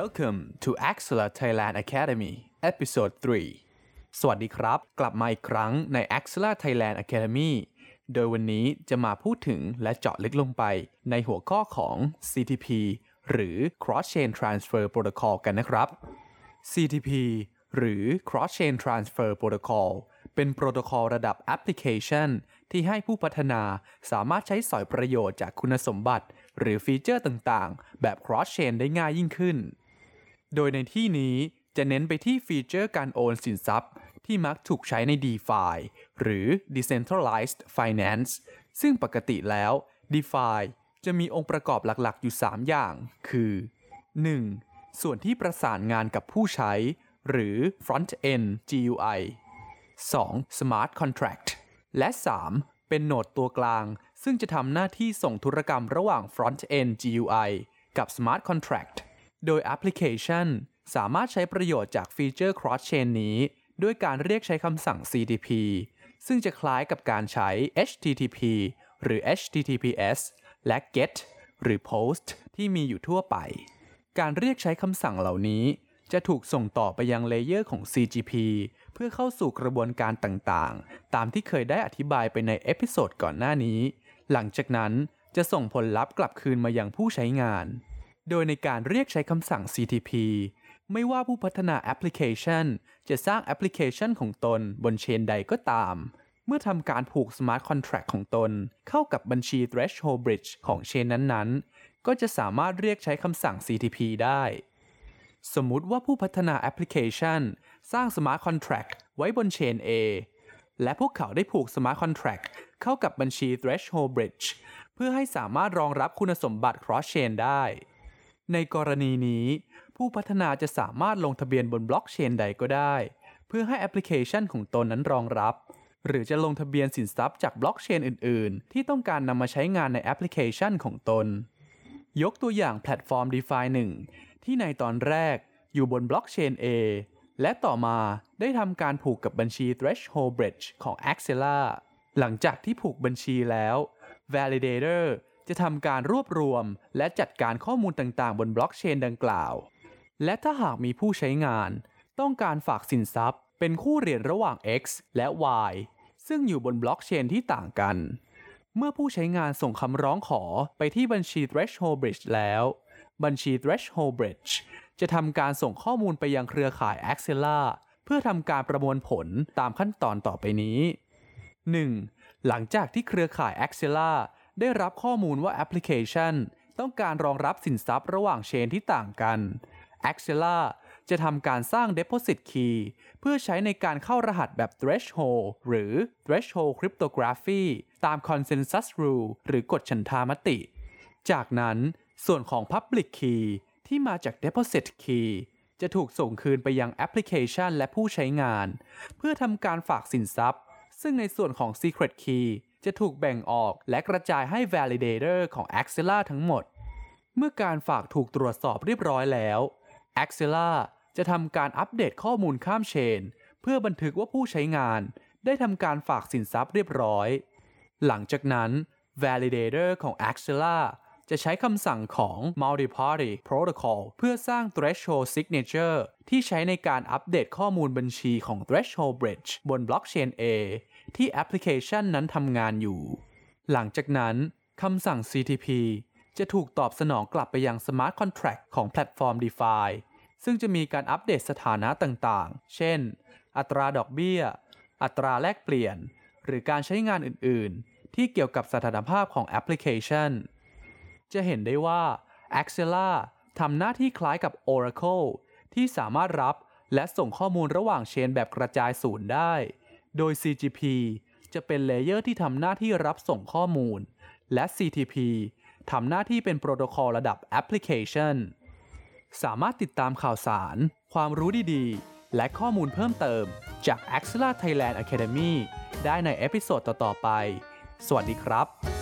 Welcome to Axela Thailand Academy Episode 3 สวัสดีครับกลับมาอีกครั้งใน Axela Thailand Academy โดยวันนี้จะมาพูดถึงและเจาะลึกลงไปในหัวข้อของ CTP หรือ Cross Chain Transfer Protocol กันนะครับ CTP หรือ Cross Chain Transfer Protocol เป็นโปรโตคอลระดับ Application ที่ให้ผู้พัฒนาสามารถใช้สอยประโยชน์จากคุณสมบัติหรือฟีเจอร์ต่างๆแบบ Cross Chain ได้ง่ายยิ่งขึ้นโดยในที่นี้จะเน้นไปที่ฟีเจอร์การโอนสินทรัพย์ที่มักถูกใช้ใน DeFi หรือ Decentralized Finance ซึ่งปกติแล้ว DeFi จะมีองค์ประกอบหลักๆอยู่3อย่างคือ 1. ส่วนที่ประสานงานกับผู้ใช้หรือ Front-end GUI 2. Smart Contract และ 3. เป็นโนดตัวกลางซึ่งจะทำหน้าที่ส่งธุรกรรมระหว่าง Front-end GUI กับ Smart Contract โดยแอปพลิเคชันสามารถใช้ประโยชน์จากฟีเจอร์ Cross Chain นี้ด้วยการเรียกใช้คำสั่ง CTP ซึ่งจะคล้ายกับการใช้ HTTP หรือ HTTPS และ GET หรือ POST ที่มีอยู่ทั่วไปการเรียกใช้คำสั่งเหล่านี้จะถูกส่งต่อไปยังเลเยอร์ของ CGP เพื่อเข้าสู่กระบวนการต่างๆตามที่เคยได้อธิบายไปในเอพิโซดก่อนหน้านี้หลังจากนั้นจะส่งผลลัพธ์กลับคืนมายังผู้ใช้งานโดยในการเรียกใช้คำสั่ง CTP ไม่ว่าผู้พัฒนาแอปพลิเคชันจะสร้างแอปพลิเคชันของตนบนเชนใดก็ตามเมื่อทำการผูก Smart Contract ของตนเข้ากับบัญชี Threshold Bridge ของเชนนั้นๆก็จะสามารถเรียกใช้คำสั่ง CTP ได้สมมุติว่าผู้พัฒนาแอปพลิเคชันสร้าง Smart Contract ไว้บนเชน A และพวกเขาได้ผูก Smart Contract เข้ากับบัญชี Threshold Bridge เพื่อให้สามารถรองรับคุณสมบัติ Cross Chain ได้ในกรณีนี้ผู้พัฒนาจะสามารถลงทะเบียนบนบล็อกเชนใดก็ได้เพื่อให้แอปพลิเคชันของตนนั้นรองรับหรือจะลงทะเบียนสินทรัพย์จากบล็อกเชนอื่นๆที่ต้องการนำมาใช้งานในแอปพลิเคชันของตนยกตัวอย่างแพลตฟอร์ม DeFi 1ที่ในตอนแรกอยู่บนบล็อกเชน A และต่อมาได้ทำการผูกกับบัญชี Threshold Bridge ของ Axela หลังจากที่ผูกบัญชีแล้ว Validator จะทำการรวบรวมและจัดการข้อมูลต่างๆบนบล็อกเชนดังกล่าวและถ้าหากมีผู้ใช้งานต้องการฝากสินทรัพย์เป็นคู่เหรียญระหว่าง X และ Y ซึ่งอยู่บนบล็อกเชนที่ต่างกันเมื่อผู้ใช้งานส่งคำร้องขอไปที่บัญชี Threshold Bridge แล้วบัญชี Threshold Bridge จะทำการส่งข้อมูลไปยังเครือข่าย Axela เพื่อทำการประมวลผลตามขั้นตอนต่อไปนี้ 1. หลังจากที่เครือข่าย Axela ได้รับข้อมูลว่าแอปพลิเคชันต้องการรองรับสินทรัพย์ระหว่างเชนที่ต่างกัน Axela จะทำการสร้าง Deposit Key เพื่อใช้ในการเข้ารหัสแบบ Threshold หรือ Threshold Cryptography ตาม Consensus Rule หรือกฎฉันทามติจากนั้นส่วนของ Public Key ที่มาจาก Deposit Key จะถูกส่งคืนไปยังแอปพลิเคชันและผู้ใช้งานเพื่อทำการฝากสินทรัพย์ซึ่งในส่วนของ Secret Key จะถูกแบ่งออกและกระจายให้ Validator ของ Axela ทั้งหมดเมื่อการฝากถูกตรวจสอบเรียบร้อยแล้ว Axela จะทำการอัปเดตข้อมูลข้ามเชนเพื่อบันทึกว่าผู้ใช้งานได้ทำการฝากสินทรัพย์เรียบร้อยหลังจากนั้น Validator ของ Axelaจะใช้คำสั่งของ Multi-Party Protocol เพื่อสร้าง Threshold Signature ที่ใช้ในการอัปเดตข้อมูลบัญชีของ Threshold Bridge บน Blockchain A ที่แอปพลิเคชันนั้นทำงานอยู่หลังจากนั้นคำสั่ง CTP จะถูกตอบสนองกลับไปยัง Smart Contract ของแพลตฟอร์ม DeFi ซึ่งจะมีการอัปเดตสถานะต่างๆเช่นอัตราดอกเบี้ยอัตราแลกเปลี่ยนหรือการใช้งานอื่นๆที่เกี่ยวกับสถานภาพของแอปพลิเคชันจะเห็นได้ว่า Axela ทำหน้าที่คล้ายกับ Oracle ที่สามารถรับและส่งข้อมูลระหว่างเชนแบบกระจายศูนย์ได้โดย CGP จะเป็นเลเยอร์ที่ทำหน้าที่รับส่งข้อมูลและ CTP ทำหน้าที่เป็นโปรโตคอลระดับ Application สามารถติดตามข่าวสารความรู้ดีๆและข้อมูลเพิ่มเติมจาก Axela Thailand Academy ได้ในเอพิโซดต่อๆไปสวัสดีครับ